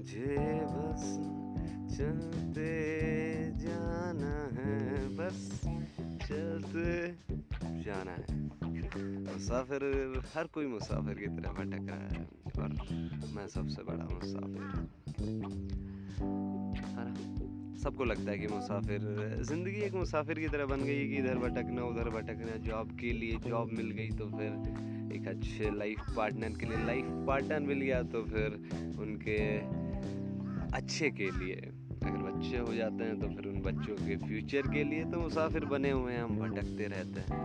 मुझे बस चलते जाना है, बस चलते जाना है। मुसाफिर, हर कोई मुसाफिर की तरह भटक रहा है और मैं सबसे बड़ा मुसाफिर। सबको लगता है कि मुसाफिर, ज़िंदगी एक मुसाफिर की तरह बन गई है कि इधर भटकना उधर भटकना। जॉब के लिए जॉब मिल गई तो फिर एक अच्छे लाइफ पार्टनर के लिए लाइफ पार्टनर मिल गया, तो फिर उनके अच्छे के लिए अगर बच्चे हो जाते हैं तो फिर उन बच्चों के फ्यूचर के लिए। तो मुसाफिर बने हुए हैं हम, भटकते रहते हैं।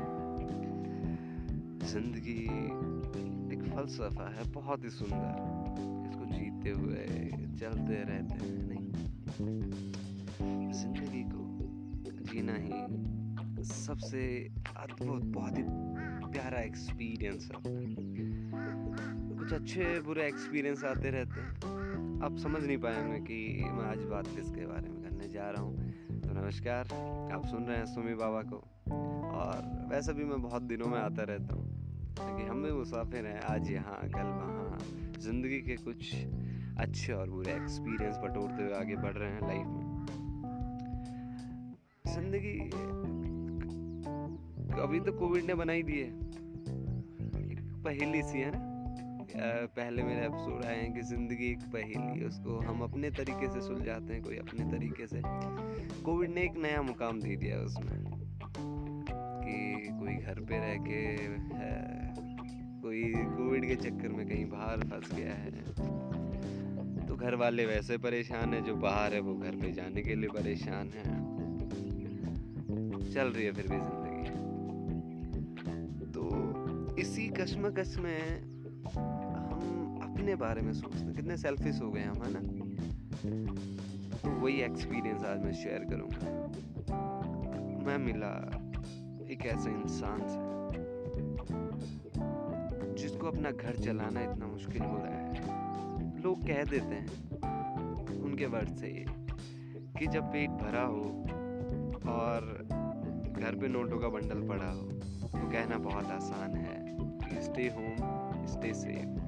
जिंदगी एक फलसफा है, बहुत ही सुंदर, इसको जीते हुए चलते रहते हैं। नहीं, जिंदगी को जीना ही सबसे अद्भुत, बहुत ही प्यारा एक्सपीरियंस है। कुछ अच्छे बुरे एक्सपीरियंस आते रहते हैं। आप समझ नहीं पाए होंगे कि मैं आज बात किसके बारे में करने जा रहा हूँ। तो नमस्कार, आप सुन रहे हैं सुमी बाबा को। और वैसे भी मैं बहुत दिनों में आता रहता हूँ, क्योंकि हम भी मुसाफिर हैं, आज यहाँ कल वहाँ। ज़िंदगी के कुछ अच्छे और बुरे एक्सपीरियंस बटोरते हुए आगे बढ़ रहे हैं लाइफ में। जिंदगी अभी तो कोविड ने बनाई दी है, एक पहेली सी है ना। पहले मेरे एपिसोड आए हैं कि ज़िंदगी एक पहेली, उसको हम अपने तरीके से सुलझाते हैं, कोई अपने तरीके से। कोविड ने एक नया मुकाम दे दिया उसमें कि कोई घर पे रह के है, कोई कोविड के चक्कर में कहीं बाहर फंस गया है, तो घर वाले वैसे परेशान हैं, जो बाहर है वो घर पे जाने के लिए परेशान है। चल रही है फिर भी ज़िंदगी। तो इसी कश्मकश में हम अपने बारे में सोचते, कितने सेल्फिश हो गए हम, है ना। तो वही एक्सपीरियंस आज मैं शेयर करूँगा। मैं मिला एक ऐसे इंसान से जिसको अपना घर चलाना इतना मुश्किल हो रहा है। लोग कह देते हैं उनके वर्ड से ये कि जब पेट भरा हो और घर पे नोटों का बंडल पड़ा हो तो कहना बहुत आसान है कि स्टे होम स्टे सेफ।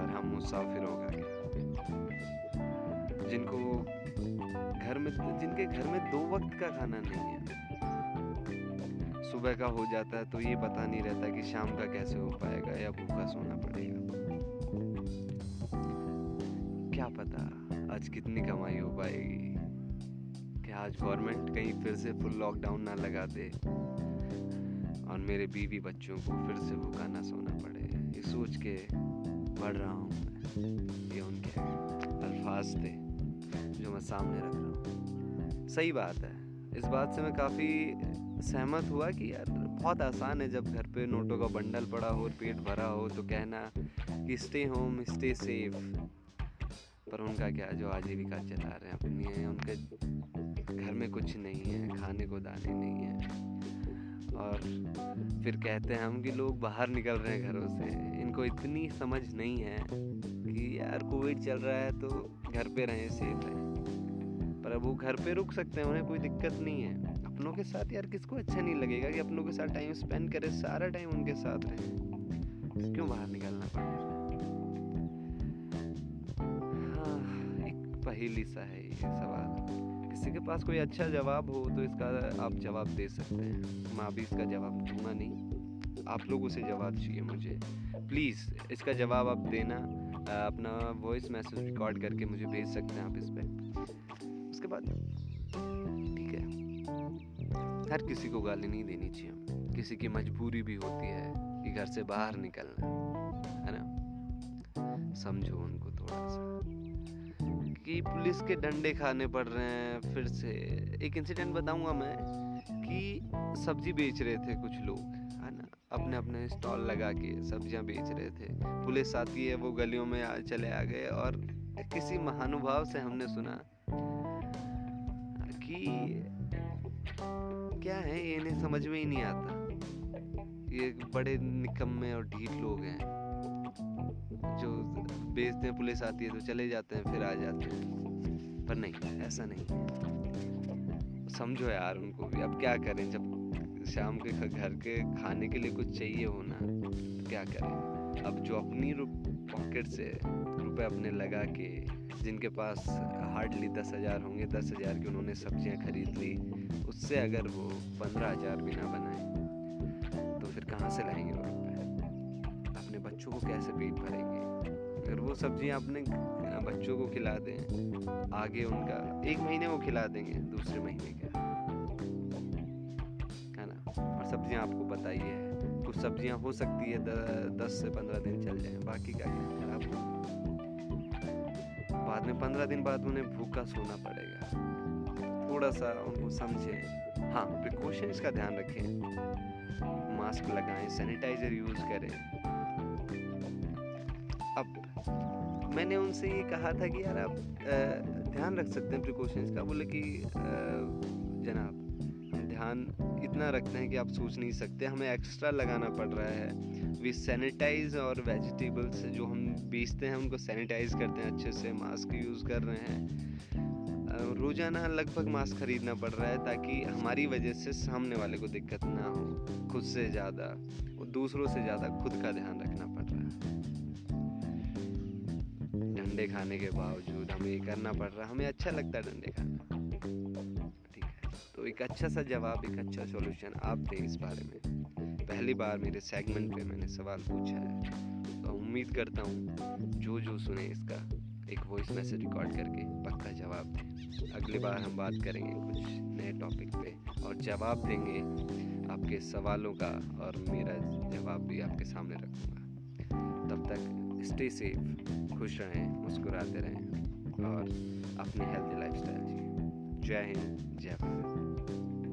और हम मुसाफिर हो गए जिनको घर में, जिनके घर में दो वक्त का खाना नहीं है। सुबह का हो जाता है तो ये पता नहीं रहता कि शाम का कैसे हो पाएगा या भूखा सोना पड़ेगा। क्या पता आज कितनी कमाई हो पाएगी, क्या आज गवर्नमेंट कहीं फिर से फुल लॉकडाउन ना लगा दे और मेरे बीवी बच्चों को फिर से भूखा ना सोना पड़े। ये सोच के बढ़ रहा हूँ मैं। ये उनके अल्फाज थे जो मैं सामने रख रहा हूँ। सही बात है, इस बात से मैं काफ़ी सहमत हुआ कि यार बहुत आसान है जब घर पे नोटों का बंडल पड़ा हो और पेट भरा हो तो कहना कि स्टे होम स्टे सेफ। पर उनका क्या जो आजीविका चला रहे हैं अपनी, उनके घर में कुछ नहीं है, खाने को दाने नहीं है। और फिर कहते हैं हम कि लोग बाहर निकल रहे हैं घरों से, इनको इतनी समझ नहीं है कि यार कोविड चल रहा है तो घर पे रहें, सेफ रहें। पर अब वो घर पे रुक सकते हैं, उन्हें कोई दिक्कत नहीं है। अपनों के साथ यार किसको अच्छा नहीं लगेगा कि अपनों के साथ टाइम स्पेंड करें, सारा टाइम उनके साथ रहें, क्यों बाहर निकलना पड़े। हाँ, एक पहेली सा है ये सवाल। किसी के पास कोई अच्छा जवाब हो तो इसका आप जवाब दे सकते हैं। मैं अभी इसका जवाब दूंगा नहीं, आप लोगों से जवाब चाहिए मुझे। प्लीज़ इसका जवाब आप देना, अपना वॉइस मैसेज रिकॉर्ड करके मुझे भेज सकते हैं आप इस पर। उसके बाद ठीक है, हर किसी को गाली नहीं देनी चाहिए। किसी की मजबूरी भी होती है कि घर से बाहर निकलना है ना। समझो उनको थोड़ा सा कि पुलिस के डंडे खाने पड़ रहे हैं। फिर से एक इंसिडेंट बताऊंगा मैं कि सब्जी बेच रहे थे कुछ लोग, है ना, अपने अपने स्टॉल लगा के सब्जियां बेच रहे थे। पुलिस आती है, वो गलियों में चले आ गए। और किसी महानुभाव से हमने सुना कि क्या है ये, इन्हें समझ में ही नहीं आता, ये बड़े निकम्मे और ढीठ लोग हैं जो बेचते हैं। पुलिस आती है तो चले जाते हैं, फिर आ जाते हैं। पर नहीं, ऐसा नहीं, समझो यार उनको भी। अब क्या करें जब शाम के घर के खाने के लिए कुछ चाहिए होना, क्या करें। अब जो अपनी पॉकेट से रुपए अपने लगा के, जिनके पास हार्डली 10,000 होंगे, 10,000 की उन्होंने सब्जियां खरीद ली, उससे अगर वो 15,000 भी ना बनाए तो फिर कहाँ से लाएंगे वो रुपए? अपने बच्चों को कैसे पेट भरेंगे? अगर वो सब्जियां अपने बच्चों को खिला दें, आगे उनका एक महीने वो खिला देंगे, दूसरे महीने क्या है ना। और सब्जियां आपको बताइए, कुछ सब्जियां हो सकती है 10 से 15 दिन चल जाएं, बाकी क्या खराब होगा। बाद में 15 दिन बाद उन्हें भूखा सोना पड़ेगा। थोड़ा सा उनको समझें, हाँ प्रिकॉशंस का ध्यान रखें, मास्क लगाएं, सैनिटाइजर यूज करें। अब मैंने उनसे ये कहा था कि यार आप ध्यान रख सकते हैं प्रिकॉशंस का, बोले कि जनाब ध्यान इतना रखते हैं कि आप सोच नहीं सकते, हमें एक्स्ट्रा लगाना पड़ रहा है। वी सैनिटाइज और वेजिटेबल्स जो हम बेचते हैं उनको सैनिटाइज करते हैं अच्छे से, मास्क यूज़ कर रहे हैं, रोज़ाना लगभग मास्क खरीदना पड़ रहा है ताकि हमारी वजह से सामने वाले को दिक्कत ना हो। खुद से ज़्यादा और दूसरों से ज़्यादा खुद का ध्यान रखना पड़ रहा है। डंडे खाने के बावजूद हमें ये करना पड़ रहा है, हमें अच्छा लगता है डंडे खाना, ठीक है। तो एक अच्छा सा जवाब, एक अच्छा सॉल्यूशन आप दें इस बारे में। पहली बार मेरे सेगमेंट पे मैंने सवाल पूछा है, तो उम्मीद करता हूँ जो सुने इसका एक वॉइस मैसेज रिकॉर्ड करके पक्का जवाब दें। अगली बार हम बात करेंगे कुछ नए टॉपिक पे और जवाब देंगे आपके सवालों का, और मेरा जवाब भी आपके सामने रखूँगा। तब तक स्टे सेफ, खुश रहें, मुस्कुराते रहें और अपनी हेल्दी लाइफस्टाइल जिए। जय हिंद, जय भारत।